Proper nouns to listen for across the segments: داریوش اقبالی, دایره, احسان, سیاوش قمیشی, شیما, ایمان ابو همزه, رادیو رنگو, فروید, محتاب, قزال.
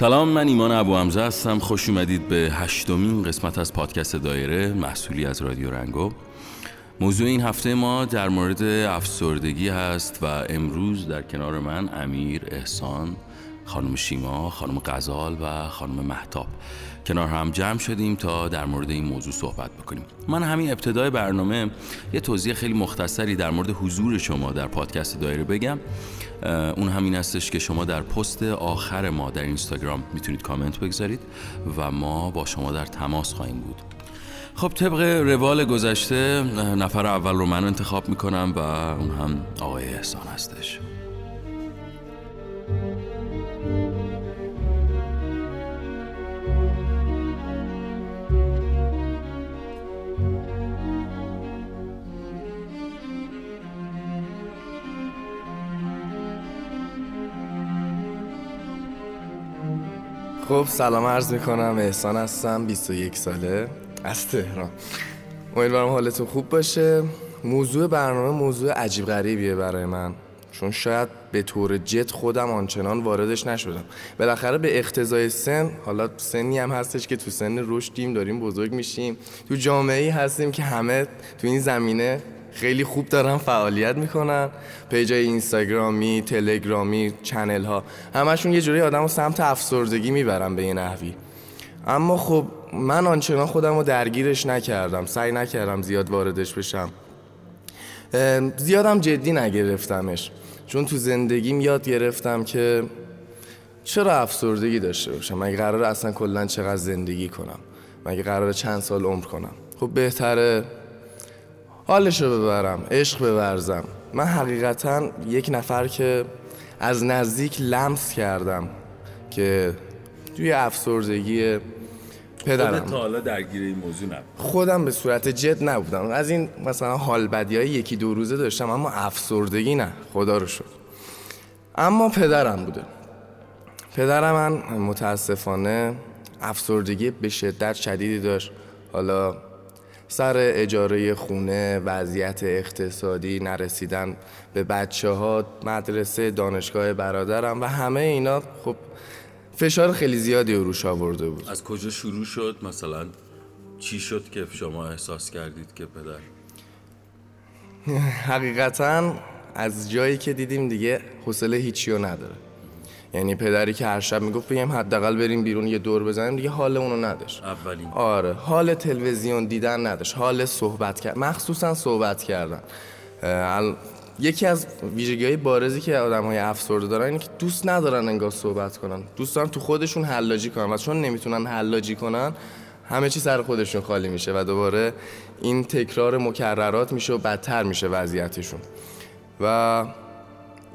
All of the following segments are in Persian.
سلام، من ایمان ابو همزه هستم. خوش اومدید به 8مین قسمت از پادکست دایره، محصولی از رادیو رنگو. موضوع این هفته ما در مورد افسردگی هست و امروز در کنار من امیر، احسان، خانم شیما، خانم قزال و خانم محتاب کنار هم جمع شدیم تا در مورد این موضوع صحبت بکنیم. من همین ابتدای برنامه یه توضیح خیلی مختصری در مورد حضور شما در پادکست دایره بگم. اون همین هستش که شما در پست آخر ما در اینستاگرام میتونید کامنت بگذارید و ما با شما در تماس خواهیم بود. خب طبق روال گذشته نفر اول رو من انتخاب میکنم و اون هم آقای احسان هستش. خب سلام عرض میکنم، احسان هستم، 21 ساله از تهران. امیدوارم حالتون خوب باشه. موضوع برنامه موضوع عجیب غریبیه برای من، چون شاید به طور جد خودم آنچنان واردش نشدم. بالاخره به اقتضای سن، حالا سنی هم هستش که تو سن رشدیم، داریم بزرگ میشیم، تو جامعه‌ای هستیم که همه تو این زمینه خیلی خوب دارن فعالیت میکنن. پیجای اینستاگرامی، تلگرامی، چنل ها همشون یه جوری آدمو سمت افسردگی میبرن به یه نحوی. اما خب من آنچنان خودمو درگیرش نکردم، سعی نکردم زیاد واردش بشم، زیادم جدی نگرفتمش، چون تو زندگیم یاد گرفتم که چرا افسردگی داشته باشم؟ مگه قراره اصلا کلا چقدر زندگی کنم؟ مگه قراره چند سال عمر کنم؟ خب بهتره حالشو ببرم، عشق بورزم. من حقیقتا یک نفر که از نزدیک لمس کردم که توی افسردگی پدرم. خودت تا حالا درگیر این موضوع نبود؟ خودم به صورت جد نبودم، از این مثلا حال بدیای یکی دو روزه داشتم، اما افسردگی نه، خدا رو شکر. اما پدرم بوده. پدرم من متاسفانه افسردگی به شدت شدیدی داشت. حالا سر اجاره خونه، وضعیت اقتصادی، نرسیدن به بچه‌ها، مدرسه، دانشگاه برادرم و همه اینا خب فشار خیلی زیادی روش آورده بود. از کجا شروع شد؟ مثلا چی شد که شما احساس کردید که پدر؟ حقیقتاً از جایی که دیدیم دیگه حوصله هیچی رو نداره. یعنی پدری که هر شب میگفت بگیم حداقل بریم بیرون یه دور بزنیم، دیگه حال اونو نداشت. اولین آره، حال تلویزیون دیدن نداشت، حال صحبت کردن، مخصوصا صحبت کردن. یکی از ویژگی‌های بارزی که آدم‌های افسرده دارن اینه که دوست ندارن انگار صحبت کنن، دوست دارن تو خودشون حلاجی کنن و چون نمیتونن حلاجی کنن همه چی سر خودشون خالی میشه و دوباره این تکرار مکررات میشه و بدتر میشه وضعیتشون. و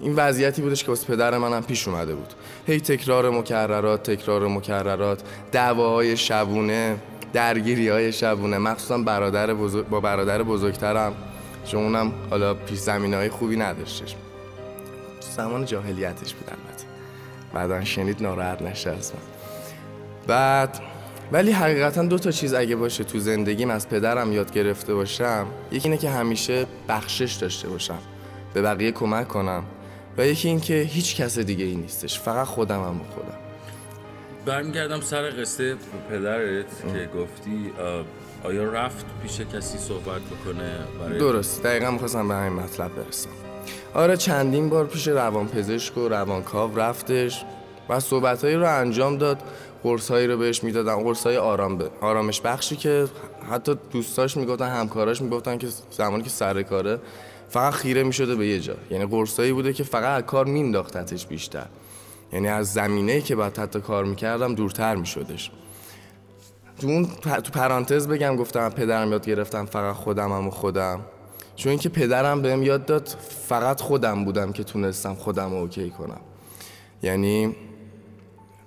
این وضعیتی بودش که واسه پدر منم پیش اومده بود. هی تکرار مکررات، دعواهای شبونه، درگیری‌های شبونه، مخصوصا با برادر بزرگترم، چون اونم حالا پیش زمینه‌های خوبی نداشتش. زمان جاهلیتش بود البته. بعدن شنید ناراحت نشه از من. بعد ولی حقیقتا دو تا چیز اگه باشه تو زندگیم از پدرم یاد گرفته باشم، یکی اینه که همیشه بخشش داشته باشم، به بقیه کمک کنم، و یکی این که هیچ کس دیگه ای نیستش، فقط خودمم و خودم. برمیگردم سر قصه پدرت که گفتی آیا رفت پیش کسی صحبت بکنه برای؟ درست، دقیقا میخواستم به همین مطلب برسم. آره، چندین بار پیش روانپزشک و روانکاو رفتش و صحبتهایی رو انجام داد، قرصهایی رو بهش میدادن، قرصهای آرامش بخشی که حتی دوستاش میگفتن، همکاراش میگفتن که زمانی که سر کاره فقط خیره میشده به یه جا. یعنی قرصایی بوده که فقط از کار مینداختتش بیشتر، یعنی از زمینه‌ای که بعد حتی کار میکردم دورتر میشدش. تو پرانتز بگم گفتم پدرم یاد گرفتم فقط خودمم و خودم، چون اینکه پدرم بهم یاد داد فقط خودم بودم که تونستم خودم رو اوکی کنم. یعنی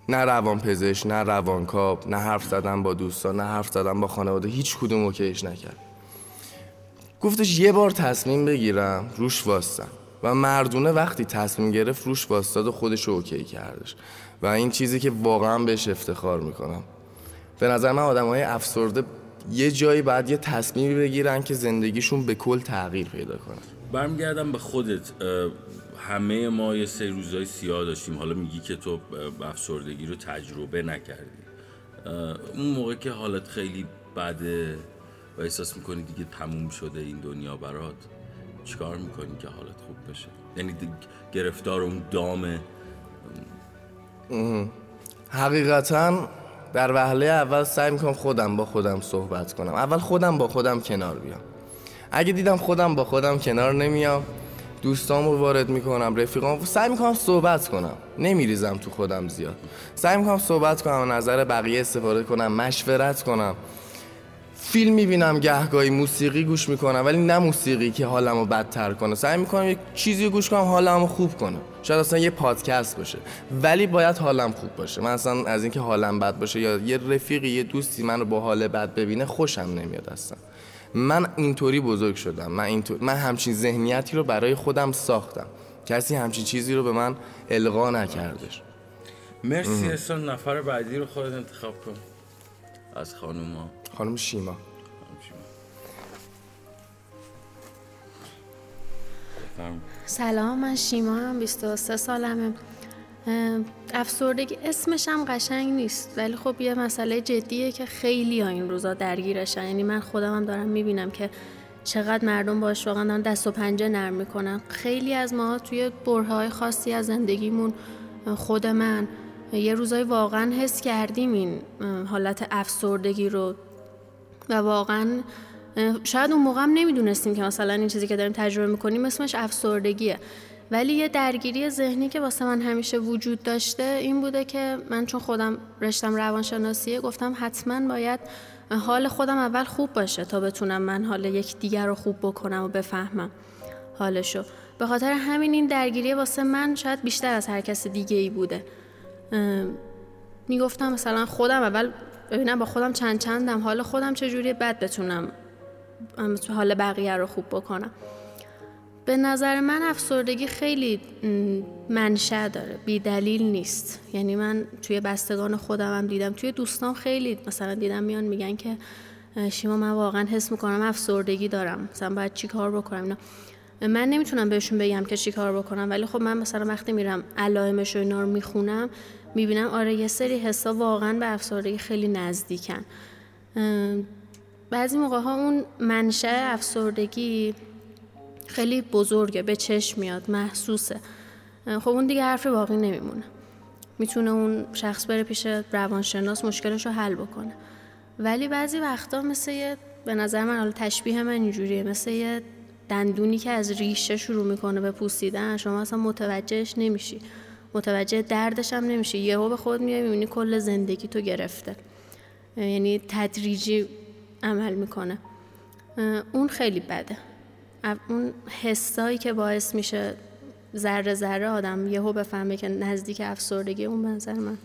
نه روانپزشک، نه روانکاو، نه حرف زدن با دوستان، نه حرف زدن با خانواده، هیچ کدوم اوکیش نکرد. گفتش یه بار تصمیم بگیرم روش واسم، و مردونه وقتی تصمیم گرفت روش واسداد و خودش رو اوکی کردش و این چیزی که واقعا بهش افتخار میکنم. به نظر من آدم‌های افسرده یه جایی بعد یه تصمیمی بگیرن که زندگیشون به کل تغییر پیدا کنه. برمیگردم به خودت، همه ما یه سری روزای سیاه داشتیم. حالا میگی که تو افسردگی رو تجربه نکردی، اون موقع که حالت خیلی بده و احساس میکنی دیگه تموم شده این دنیا برات، چیکار میکنی که حالت خوب بشه؟ یعنی گرفتار اون دامه. حقیقتاً در وهله اول سعی میکنم خودم با خودم صحبت کنم، اول خودم با خودم کنار بیام. اگه دیدم خودم با خودم کنار نمیام، دوستام رو وارد میکنم، رفیقام، سعی میکنم صحبت کنم، نمیریزم تو خودم زیاد، سعی میکنم صحبت کنم، نظر بقیه استفاده کنم، مشورت کنم. فیلم میبینم، گهگاهی موسیقی گوش میکنم، ولی نه موسیقی که حالمو بدتر کنه. سعی میکنم یک چیزی گوش کنم حالمو خوب کنه. شاید اصلا یه پادکست باشه، ولی باید حالم خوب باشه. من اصلا از اینکه حالم بد باشه یا یه رفیقی، یه دوستی منو با حال بد ببینه خوشم نمیاد اصلا. من اینطوری بزرگ شدم، من همچین ذهنیتی رو برای خودم ساختم، کسی همچین چیزی رو به من القا نکردش. مرسی احسان. نفر بعدی رو خودت انتخاب کن از خانوما. خانم شیما. سلام، من شیما هم 23 سالمه. افسردگی اسمش هم قشنگ نیست، ولی خب یه مسئله جدیه که خیلی ها این روزا درگیرشن. یعنی من خودم هم دارم میبینم که چقدر مردم باش واقعا دارن دست و پنجه نرم میکنن. خیلی از ما توی برهه‌های خاصی از زندگیمون، خود من یه روزایی واقعا حس کردیم این حالت افسردگی رو، و واقعا شاید اون موقع هم نمیدونستیم که مثلا این چیزی که داریم تجربه میکنیم اسمش افسردگیه. ولی یه درگیری ذهنی که واسه من همیشه وجود داشته این بوده که من چون خودم رشتم روانشناسیه، گفتم حتما باید حال خودم اول خوب باشه تا بتونم من حال یک دیگر رو خوب بکنم و بفهمم حالشو. به خاطر همین این درگیری واسه من شاید بیشتر از هر کس دیگه‌ای بوده. میگفتم مثلا خودم اول ببینم با خودم چندم، حال خودم چجوریه، بعد بتونم حال بقیه رو خوب بکنم. به نظر من افسردگی خیلی منشأ داره، بی دلیل نیست. یعنی من توی بستگان خودم هم دیدم، توی دوستان خیلی مثلا دیدم میان میگن که شیما من واقعا حس میکنم افسردگی دارم، مثلا باید چی کار بکنم اینا. من نمیتونم بهشون بگم که چی کار بکنم، ولی خب من مثلا وقتی میرم علائمش و اینا رو میخونم میبینم آره یه سری حسا واقعا به افسردگی خیلی نزدیکن. بعضی موقع ها اون منشأ افسردگی خیلی بزرگه، به چشم میاد، محسوسه. خب اون دیگه حرف باقی نمیمونه، میتونه اون شخص بره پیش روانشناس مشکلش رو حل بکنه. ولی بعضی وقتا مثل یه، به نظر من حالا تشبیه من اینجوریه، مثل یه دندونی که از ریشه شروع میکنه به پوسیدن، شما اصلا متوجهش نمیشی، متوجه دردش هم نمیشی، یهو به خود میای میبینی کل زندگی تو گرفته. یعنی تدریجی عمل میکنه. اون خیلی بده، اون حسایی که باعث میشه ذره ذره آدم یهو بفهمه که نزدیک افسردگی، اون به نظر من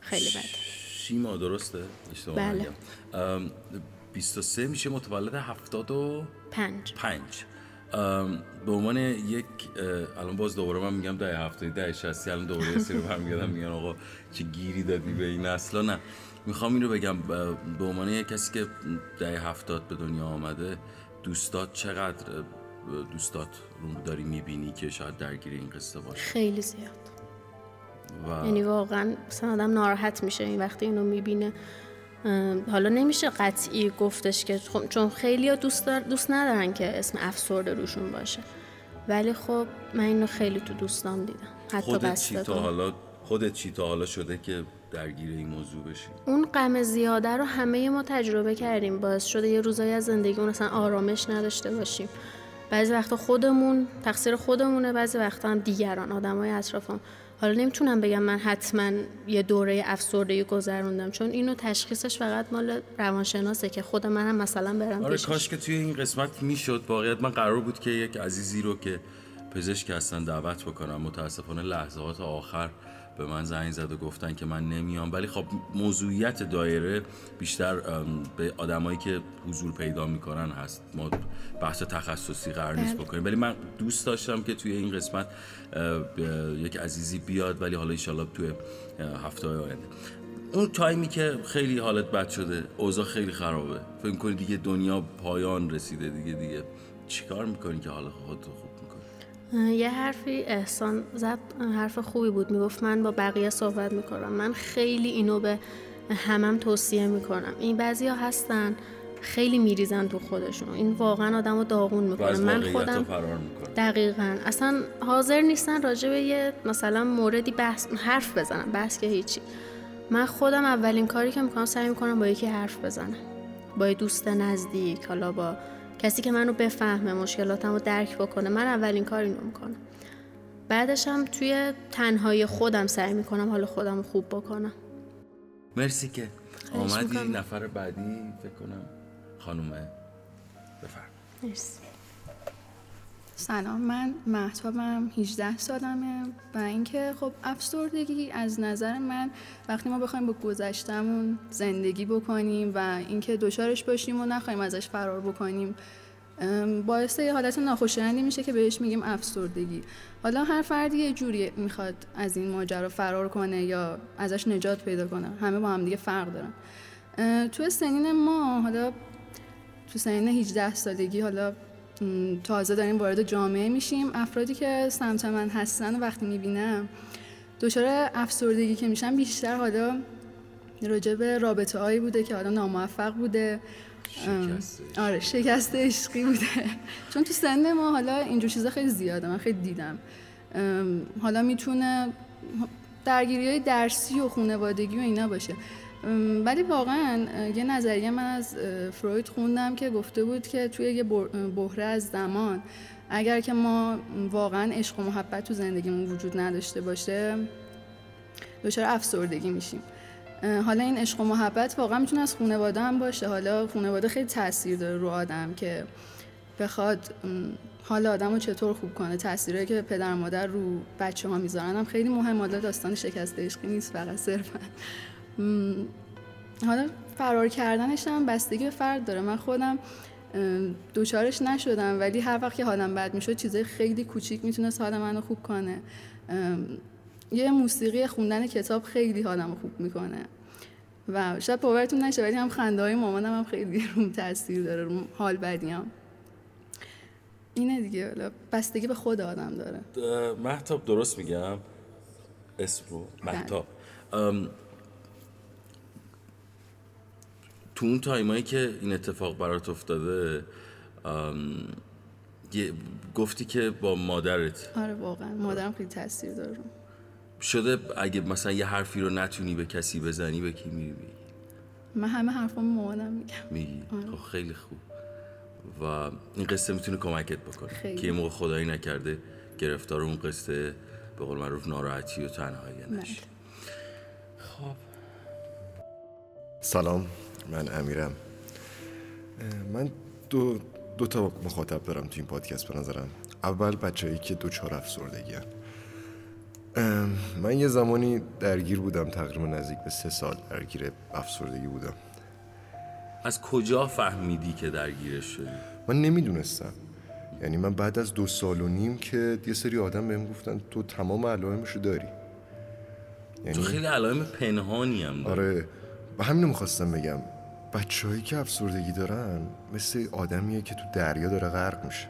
خیلی بده. شیما درسته؟ بله. 23 میشه، متولد 75. به عنوان یک الان باز دوباره من میگم دهه 70 دهه 60، الان دوباره یه سری برمیگردم میگن آقا چه گیری دادی به این اصلا. نه، میخوام اینو بگم به عنوان یک کسی که دهه 70 به دنیا آمده، دوستات چقدر دوستات رو داری میبینی که شاید درگیر این قصه باشه؟ خیلی زیاد. یعنی واقعا مثلا آدم ناراحت میشه این وقتی اینو میبینه. حالا نمیشه قطعی گفتش که خب، چون خیلی ها دوست ندارن که اسم افسرده روشون باشه، ولی خب من اینو خیلی تو دوستان دیدم. حتی خودت چی تا حالا شده که درگیر این موضوع بشی؟ اون غم زیاده رو همه ما تجربه کردیم، باعث شده یه روزایی از زندگیمون اصلا آرامش نداشته باشیم. بعضی وقتا خودمون، تقصیر خودمونه، بعضی وقتا هم دیگران، آدمای اطرافم. حالا نمیتونم بگم من حتما یه دوره افسردگی گذروندم، چون اینو تشخیصش فقط مال روانشناسه که خود منم مثلا برم پیشش. آره، کاش که توی این قسمت میشد. واقعیت من قرار بود که یک عزیزی رو که پزشک هستن دعوت بکنم، متاسفانه لحظات آخر به من زنگ زد و گفتن که من نمیام. ولی خب موضوعیت دایره بیشتر به آدمایی که حضور پیدا میکنن هست، ما بحث تخصصی قرار نیست بکنیم. ولی من دوست داشتم که توی این قسمت یک عزیزی بیاد، ولی حالا ان شاءالله توی هفته‌های آینده. اون تایمی که خیلی حالت بد شده، اوضاع خیلی خرابه، فکر می‌کنی دیگه دنیا پایان رسیده، دیگه چیکار می‌کنی که حال خودت رو خوب می‌کنی؟ یه حرفی احسان زد، حرف خوبی بود، میگفت من با بقیه صحبت می‌کنم. من خیلی اینو به همم توصیه می‌کنم. این بعضیا هستن خیلی میریزن تو خودشون، این واقعا آدمو داغون میکنه. من خودم دقیقاً اصلا حاضر نیستن راجع به یه مثلا موردی حرف بزنم، بحث که هیچی. من خودم اولین کاری که میکنم سعی میکنم با یکی حرف بزنم، با یه دوست نزدیک، حالا با کسی که منو بفهمه، مشکلاتمو درک بکنه. من اولین کار اینو میکنم. بعدش هم توی تنهایی خودم سعی میکنم حال خودم خوب بکنم. مرسی که اومدی. نفر بعدی فکر کنم خانومه، بفرم. مرسی. سلام، من محتابم، 18 سالمه و اینکه خب افسردگی از نظر من وقتی ما بخوایم با گذشتمون زندگی بکنیم و اینکه دوچارش باشیم و نخوایم ازش فرار بکنیم، باعث یه حالت ناخوشایندی میشه که بهش میگیم افسردگی. حالا هر فردی یه جوری میخواد از این ماجرا فرار کنه یا ازش نجات پیدا کنه، همه با هم دیگه فرق دارن. تو سنین ما، حالا تو سنین 18 سالگی، حالا تازه داریم وارد جامعه میشیم، افرادی که سمت من هستن وقتی میبینم دچار افسردگی که میشن، بیشتر حالا راجع به رابطه هایی بوده که حالا ناموفق بوده، شکست عشقی بوده. چون تو سن ما حالا اینجور چیزا خیلی زیاده، من خیلی دیدم. حالا میتونه درگیری های درسی و خانوادگی و اینا باشه، ولی واقعا یه نظریه من از فروید خوندم که گفته بود که توی یه بحره از زمان، اگر که ما واقعا عشق و محبت تو زندگیمون وجود نداشته باشه، دچار افسردگی میشیم. حالا این عشق و محبت واقعا میتونه از خانواده هم باشه. حالا خانواده خیلی تاثیر داره رو آدم که بخواد حالا آدمو چطور خوب کنه. تاثیرایی که پدر و مادر رو بچه‌ها میذارن هم خیلی مهم. حالا داستان شکست عشقی نیست فقط، صرفا حالا فرار کردنش هم بستگی به فرد داره. من خودم دوچارش نشدم، ولی هر وقت که حالم بد میشد چیزای خیلی کوچیک میتونست حال منو خوب کنه. یه موسیقی، خوندن کتاب خیلی حالمو خوب میکنه و شاید باورتون نشه ولی هم خنده های مامانم هم خیلی روم تاثیر داره، روم حال بدیام. اینه دیگه، بستگی به خود آدم داره. محتاب، درست میگم اسم رو؟ محتاب، تو اون تایمایی که این اتفاق برات افتاده گفتی که با مادرت. آره واقعا مادرم خیلی تاثیر داره. شده اگه مثلا یه حرفی رو نتونی به کسی بزنی، به کی میگی؟ من همه حرفامو مامانم میگم. آره. خیلی خوب. و این قصه میتونه کمکت بکنه خیلی. که یه موقع خدایی نکرده گرفتار اون قصه به قول معروف ناراحتی و تنهایی نشی. خب سلام، من امیرم. من دو تا مخاطب دارم تو این پادکست به نظرم. اول بچه‌ای که دوچار افسردگی هن. من یه زمانی درگیر بودم، تقریبا نزدیک به 3 سال درگیر افسردگی بودم. از کجا فهمیدی که درگیرش شدی؟ من نمیدونستم. یعنی من بعد از 2.5 سال که یه سری آدم بهم گفتن تو تمام علائمشو داری. یعنی تو خیلی علائم پنهانی هم داری. آره، و همینو می‌خواستم بگم. بچه‌هایی که افسردگی دارن مثل آدمیه که تو دریا داره غرق میشه.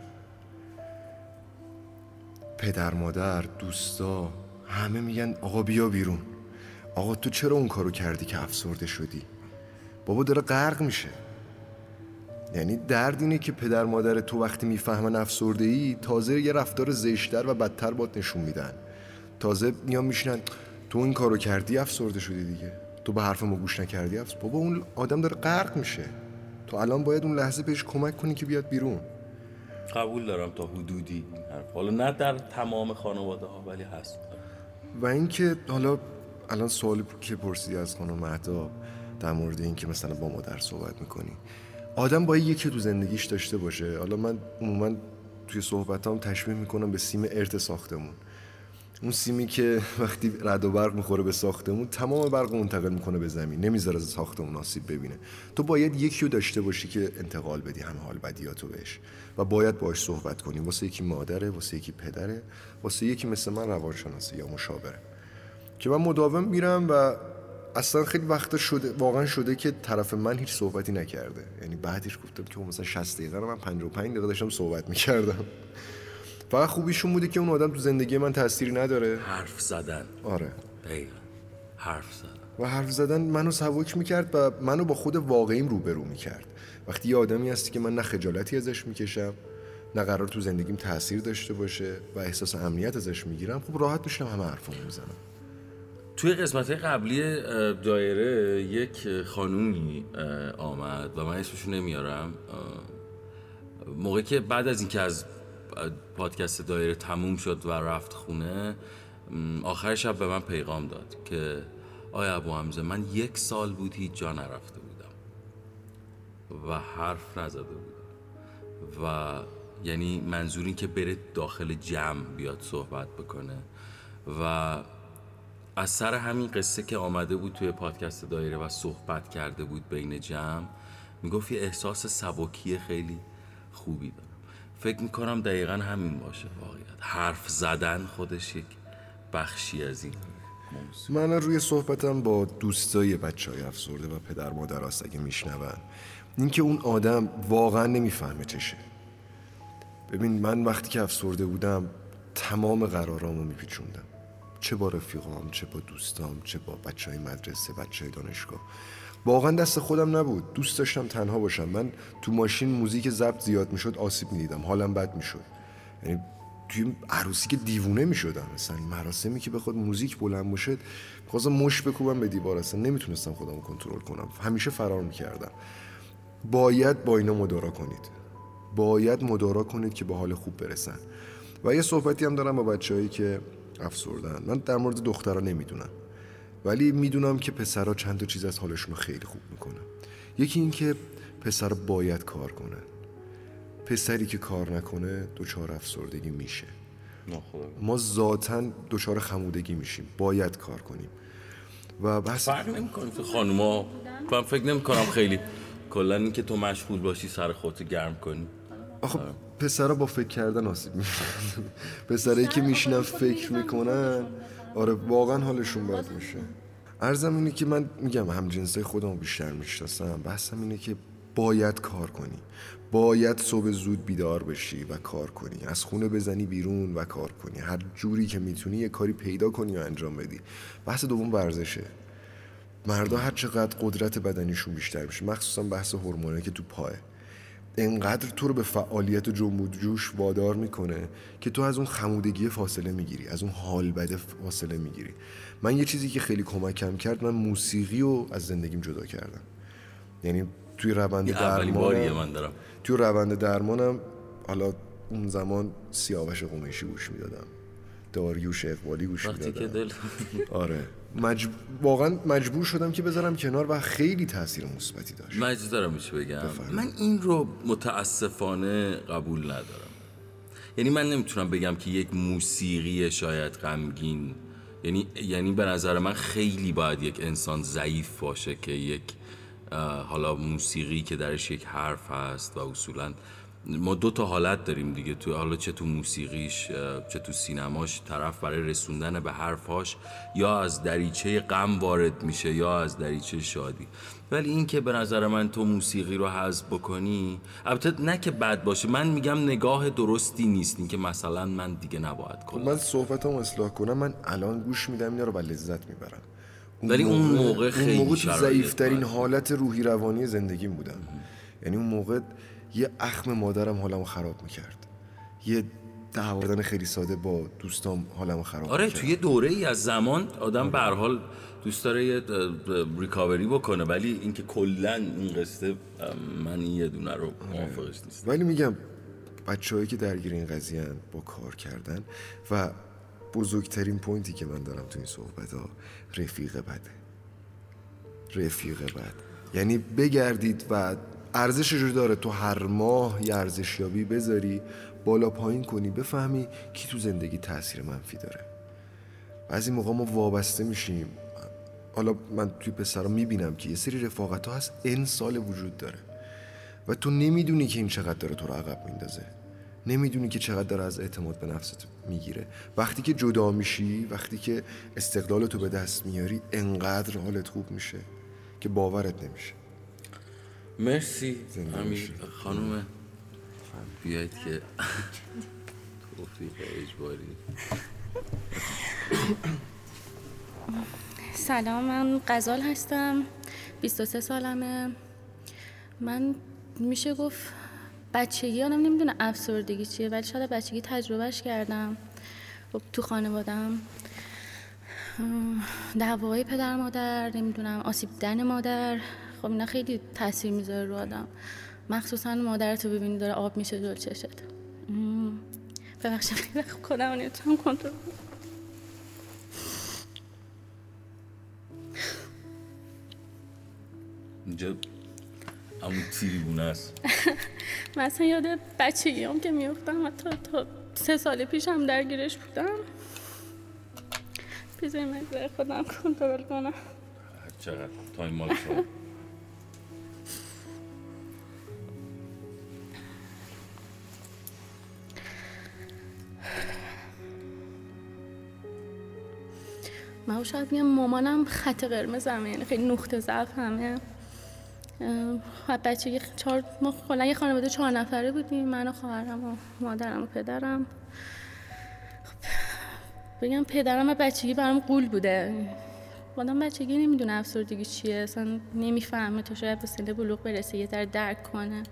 پدر، مادر، دوستا، همه میگن آقا بیا بیرون، آقا تو چرا اون کارو کردی که افسرده شدی، بابا داره غرق میشه. یعنی درد اینه که پدر مادر تو وقتی میفهمن افسرده‌ای، تازه یه رفتار زشت‌تر و بدتر بات نشون میدن. تازه میان میشینن تو این کارو کردی افسرده شدی دیگه، تو به حرف ما گوش نکردی افسرده. بابا اون آدم داره غرق میشه، تو الان باید اون لحظه بهش کمک کنی که بیاد بیرون. قبول دارم تا حدودی این حرف، حالا نه در تمام خانواده ها ولی هست. و اینکه حالا الان سوالی که پرسیدی از خانم مهدا در مورد این که مثلا با مادر صحبت میکنی، آدم باید یکی تو زندگیش داشته باشه. حالا من عموما توی صحبتام تشبیه میکنم به سیم ارت ساختمون. اون سیمی که وقتی رعد و برق میخوره به ساختمون، تمام برق رو منتقل میکنه به زمین، نمیذاره ساختمون آسیب ببینه. تو باید یکی رو داشته باشی که انتقال بدی همه حال بدیاتو بهش و باید باهاش صحبت کنی. واسه یکی مادره، واسه یکی پدره، واسه یکی مثل من روانشناسه یا مشاوره. که من مداوم میرم و اصلا خیلی وقت شده، واقعا شده که طرف من هیچ صحبتی نکرده، یعنی بعدش گفتم که مثلا 60 دقیقه رو من 55 دقیقه داشتم صحبت می‌کردم. واقعا خوبیشون بوده که اون آدم تو زندگی من تأثیری نداره. حرف زدن. آره. دقیقاً. حرف زدن. و حرف زدن منو سبک می‌کرد و منو با خود واقعیم روبرو می‌کرد. وقتی یه آدمی هستی که من نه خجالتی ازش می‌کشم، نه قرار تو زندگیم تأثیر داشته باشه و احساس امنیت ازش می‌گیرم، خب راحت می‌شم همه حرفامو می‌زنم. توی قسمت قبلی دایره یک خانومی آمد و من اسمشو نمیارم، موقعی که بعد از اینکه از پادکست دایره تموم شد و رفت خونه، آخر شب به من پیغام داد که آیا ابو همزه، من 1 سال بود هیچ جا نرفته بودم و حرف نزده بودم، و یعنی منظوری که بره داخل جمع بیاد صحبت بکنه، و از سر همین قصه که آمده بود توی پادکست دایره و صحبت کرده بود بین جمع، میگفت یه احساس سبکی خیلی خوبی دارم. فکر میکنم دقیقا همین باشه. واقعیت حرف زدن خودش یک بخشی از این موضوع. من روی صحبتم با دوستای بچه‌های افسرده و پدر مادر هست، اگه میشنون این که اون آدم واقعا نمیفهمه چشه. ببین من وقتی که افسرده بودم تمام قرارامو میپیچوندم، چه با رفیقام، چه با دوستام، چه با بچهای مدرسه، بچهای دانشگاه. واقعا دست خودم نبود، دوست داشتم تنها باشم. من تو ماشین موزیک ضبط زیاد میشد آسیب میدیدم، حالم بد میشد، یعنی توی عروسی که دیوونه میشدم، مثلا مراسمی که بخواد موزیک بلند بشه خواستم مش بکوبم به دیوار، اصلا نمیتونستم خودمو کنترل کنم، همیشه فرار میکردم. باید با اینا مدارا کنید، باید مدارا کنید که به حال خوب برسن. و یه صحبتی هم دارم با بچهایی که افسردن. من در مورد دخترها نمیدونم، ولی میدونم که پسرها چند تا چیز از حالشون رو خیلی خوب میکنن. یکی این که پسر باید کار کنه، پسری که کار نکنه دچار افسردگی میشه. ما ذاتاً دچار خمودگی میشیم، باید کار کنیم. و بس فرق نمیکنه تو خانوما، من فکر نمیکنم خیلی کلا این که تو مشغول باشی سر خودت گرم کنی. آخه پسرا با فکر کردن آسیب می‌بینن. پسرایی که میشینن فکر میکنن، آره واقعا حالشون بد میشه. عرضم اینه که من میگم همجنسای خودمو بیشتر میشناسم، بحثم اینه که باید کار کنی، باید صبح زود بیدار بشی و کار کنی، از خونه بزنی بیرون و کار کنی، هر جوری که میتونی یه کاری پیدا کنی و انجام بدی. بحث دوم ورزشه. مردا هر چقدر قدرت بدنیشون بیشتر میشه، مخصوصا بحث هورمونایی که تو پای، اینقدر تو رو به فعالیت جنب و جوش وادار میکنه که تو از اون خمودگی فاصله میگیری، از اون حال بده فاصله میگیری. من یه چیزی که خیلی کمکم کرد، من موسیقی رو از زندگیم جدا کردم. یعنی توی روند درمانم، حالا اون زمان سیاوش قمیشی گوش میدادم، داریوش اقبالی گوش میدادم. آره واقعا مجبور شدم که بذارم کنار و خیلی تاثیر مثبتی داشت. من اجازه دارم چی بگم؟ بفرم. من این رو متاسفانه قبول ندارم، یعنی من نمیتونم بگم که یک موسیقی شاید غمگین، یعنی به نظر من خیلی باید یک انسان ضعیف باشه که یک حالا موسیقی که درش یک حرف هست. و اصولا ما 2 تا حالت داریم دیگه، تو حالا چه تو موسیقیش چه تو سینماش، طرف برای رسوندن به حرفاش یا از دریچه غم وارد میشه یا از دریچه شادی. ولی این که به نظر من تو موسیقی رو حذف بکنی، البته نه که بد باشه، من میگم نگاه درستی نیست. این که مثلا من دیگه نباید کنم، من صحبتامو اصلاح کنم، من الان گوش میدم اینا رو با لذت میبرم، ولی اون موقع خیلی ضعیف‌ترین حالت روحی روانی زندگیم بودم. یعنی اون موقع یه اخم مادرم حالمو خراب میکرد، یه دعوا کردن خیلی ساده با دوستام حالمو خراب میکرد. توی دوره‌ای از زمان آدم به هر حال دوست داره یه ریکاوری بکنه، ولی اینکه کلا این قصه، من یه دونه رو موافقش نیستم. ولی میگم بچه‌هایی که درگیر این قضیه ان با کار کردن، و بزرگترین پوینتی که من دارم تو این صحبت‌ها رفیق بده. یعنی بگردید و ارزشش رو داره تو هر ماه یه ارزشیابی بذاری، بالا پایین کنی، بفهمی کی تو زندگی تأثیر منفی داره. بعضی موقع ما وابسته میشیم. حالا من توی پسرا میبینم که یه سری رفاقت‌ها هست این سال وجود داره و تو نمیدونی که این چقدر داره تو رو عقب میندازه. نمیدونی که چقدر داره از اعتماد به نفست میگیره. وقتی که جدا میشی، وقتی که استقلالتو به دست میاری، انقدر حالت خوب میشه که باورت نمیشه. مرسی خانوم، بیاید که توفیق اجباری. سلام، من قزال هستم، 23 سالمه. من میشه گفت بچگی، آنم نمیدونه افسردگی چیه، ولی شاید بچگی تجربهش کردم تو خانوادم، دعوای پدر مادر، نمیدونم آسیب دیدن مادر. خب اینا خیلی تاثیر میذاره رو آدم، مخصوصا مادرتو ببینی داره آب میشه جلو چشت. ببخشید خیلی خودم نمیتونم کنترل. اینجا همون تیریبونه است. من اصلا یاد بچگیام که میفتم، حتی تا 3 سال پیشم درگیرش بودم. پیزای مجبور خودم کنترل کنم. چقدر تایم مال شما. من شاید میگم مامانم خط قرمزمه، یعنی خیلی نقطه ضعف همه. بچه 4 ما کلا یه خانواده 4 نفره بودیم، من و خواهرم و مادرم و پدرم. بگم پدرم بچگی برام غول بوده. آدم بچگی نمیدونه افسردگی چیه، اصلا نمیفهمه تا شاید به سن بلوغ برسه یه ذره درک کنه.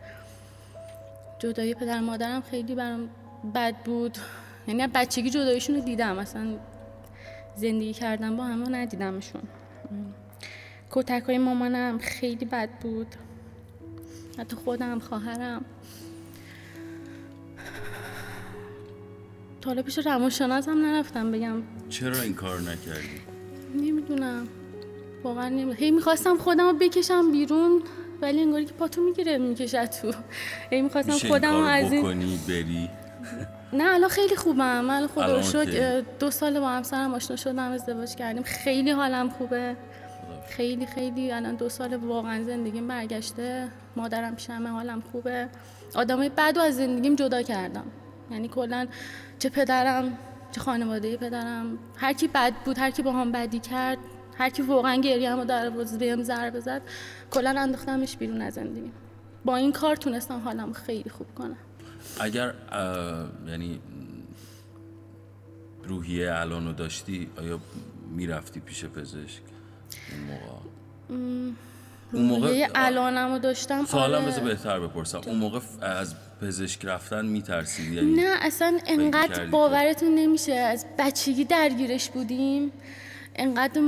جدایی پدر مادرم خیلی برام بد بود، یعنی بچگی جداییشون رو دیدم، اصلا زندگی کردن با همه ندیدمشون. کتک‌های مامانم خیلی بد بود، حتی خودم، خواهرم. تا حالا پیش روانشناس هم نرفتم بگم چرا این کار نکردی. نمیدونم واقعا، هی میخواستم خودم رو بکشم بیرون، ولی انگاری که پاتو میگیره میکشه تو. هی میخواستم خودم رو از این بکنی بری. نه الان خیلی خوبم، من خدا رو شکر 2 سال با همسرم آشنا شدم، ازدواج کردیم، خیلی حالم خوبه، خیلی خیلی. الان 2 سال واقعا زندگیم برگشته، مادرم پیشمه، حالم خوبه. آدمای بدو از زندگیم جدا کردم، یعنی کلا چه پدرم، چه خانواده پدرم، هر کی بد بود، هر کی با هم بدی کرد، هر کی واقعا گریه‌مو در آورد، بهم ضربه زد، کلا انداختمش بیرون از زندگیم. با این کار تونستم حالم خیلی خوب کنم. اگر یعنی روحیه الانو داشتی، آیا میرفتی پیش پزشک اون موقع؟ روحیه الانمو داشتم. سوالم بذار بهتر بپرسم، اون موقع از پزشک رفتن میترسیدی؟ یعنی نه اصلا، انقدر باورتون نمیشه از بچگی درگیرش بودیم، انقدر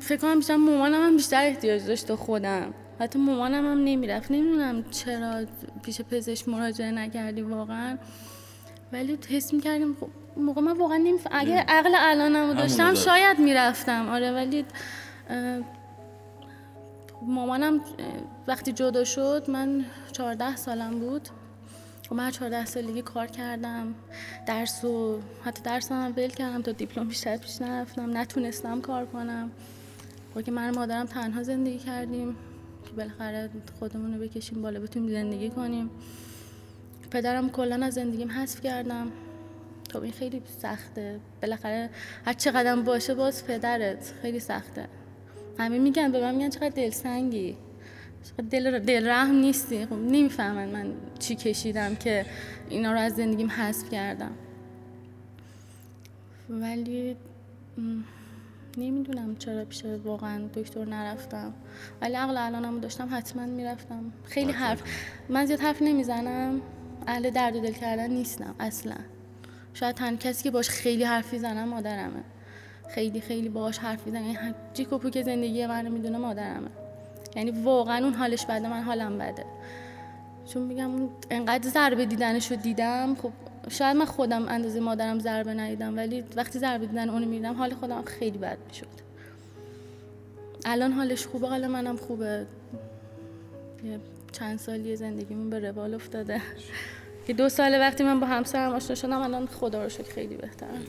فکر کنم بیشتر مامانم هم بیشتر احتیاج داشت تا خودم. حتی مامانم هم نمیرفت، نمیدونم چرا پیش پزشک مراجعه نکردی واقعا، ولی حس میکردیم موقع. من واقعا اگه عقل الانمو داشتم شاید میرفتم، آره. ولی مامانم وقتی جدا شد من 14 سالم بود و من 14 سالگی کار کردم، درس و حتی درسم هم ول کردم، تا دیپلم بیشتر پیش نرفتم، نتونستم کار کنم. وقتی من و مادرم تنها زندگی کردیم که بالاخره خودمون رو بکشیم بالا بتونیم زندگی کنیم. پدرم کلا از زندگیم حذف کردم. خب این خیلی سخته، بالاخره هر چقدر باشه باز پدرت، خیلی سخته. همه میگن به من، میگن چقدر دلسنگی، چقدر دل رحم نیستی. خب نمیفهمن من چی کشیدم که اینا رو از زندگیم حذف کردم. ولی نمیدونم چرا پیش واقعا دکتر نرفتم، ولی عقل الانمو داشتم حتما میرفتم. خیلی حرف، من زیاد حرف نمیزنم، اهل درد و دل کردن نیستم اصلا. شاید تن کسی که باش خیلی حرفی زنم مادرمه، خیلی خیلی باش حرفی زنم، یعنی جیک و پوک زندگی منو میدونه مادرمه. یعنی واقعا اون حالش بده، من حالم بده، چون میگم انقدر ضربه دیدنشو دیدم. خب شاید من خودم اندازه مادرم ضربه ندیدم، ولی وقتی ضربه دیدن اونو میدیدم حال خودم خیلی بد میشد. الان حالش خوبه، حال منم خوبه. یه چند سالی زندگیمون به روال افتاده که 2 سال وقتی من با همسرم آشنا شدم، الان خدا رو شکر خیلی بهتره. بله.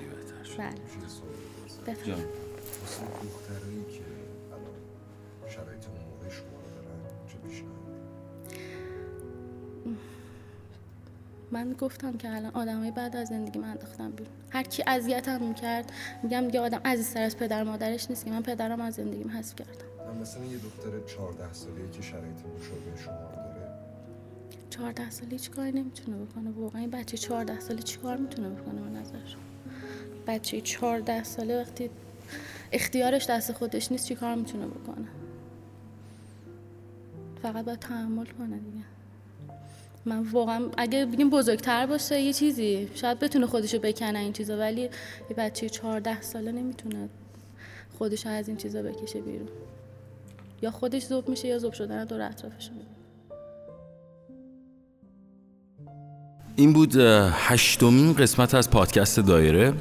بفرمایید. اصلا دخترایی که الان شرایط موقعی شما رو دارن چه پیشنهاد میدید؟ من گفتم که الان آدمای بعد از زندگی من انداختم بیرون. هر کی اذیتم می‌کرد میگم دیگه آدم عزیزتر از پدر مادرش نیست که من پدرم از زندگیم حذف کردم. مثلا یه دختر 14 ساله‌ای که شرایط مشابه شما داره 14 سالی چیکار نمیتونه بکنه؟ واقعا این بچه 14 ساله چیکار میتونه بکنه؟ به نظر شما بچه 14 ساله وقتی اختیارش دست خودش نیست چیکار میتونه بکنه؟ فقط باید تحمل کنه دیگه. من واقعا اگه بگیم بزرگتر باشه یه چیزی شاید بتونه خودشو بکنه این چیزا، ولی یه بچه 14 ساله نمیتونه خودشو از این چیزا بکشه بیرون. یا خودش ذوب میشه یا ذوب شدن دور اطرافش میشه. این بود 8مین قسمت از پادکست دایره.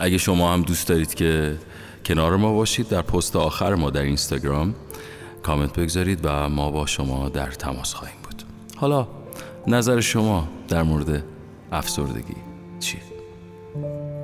اگه شما هم دوست دارید که کنار ما باشید، در پست آخر ما در اینستاگرام کامنت بگذارید و ما با شما در تماس خواهیم بود. حالا نظر شما در مورد افسردگی چیه؟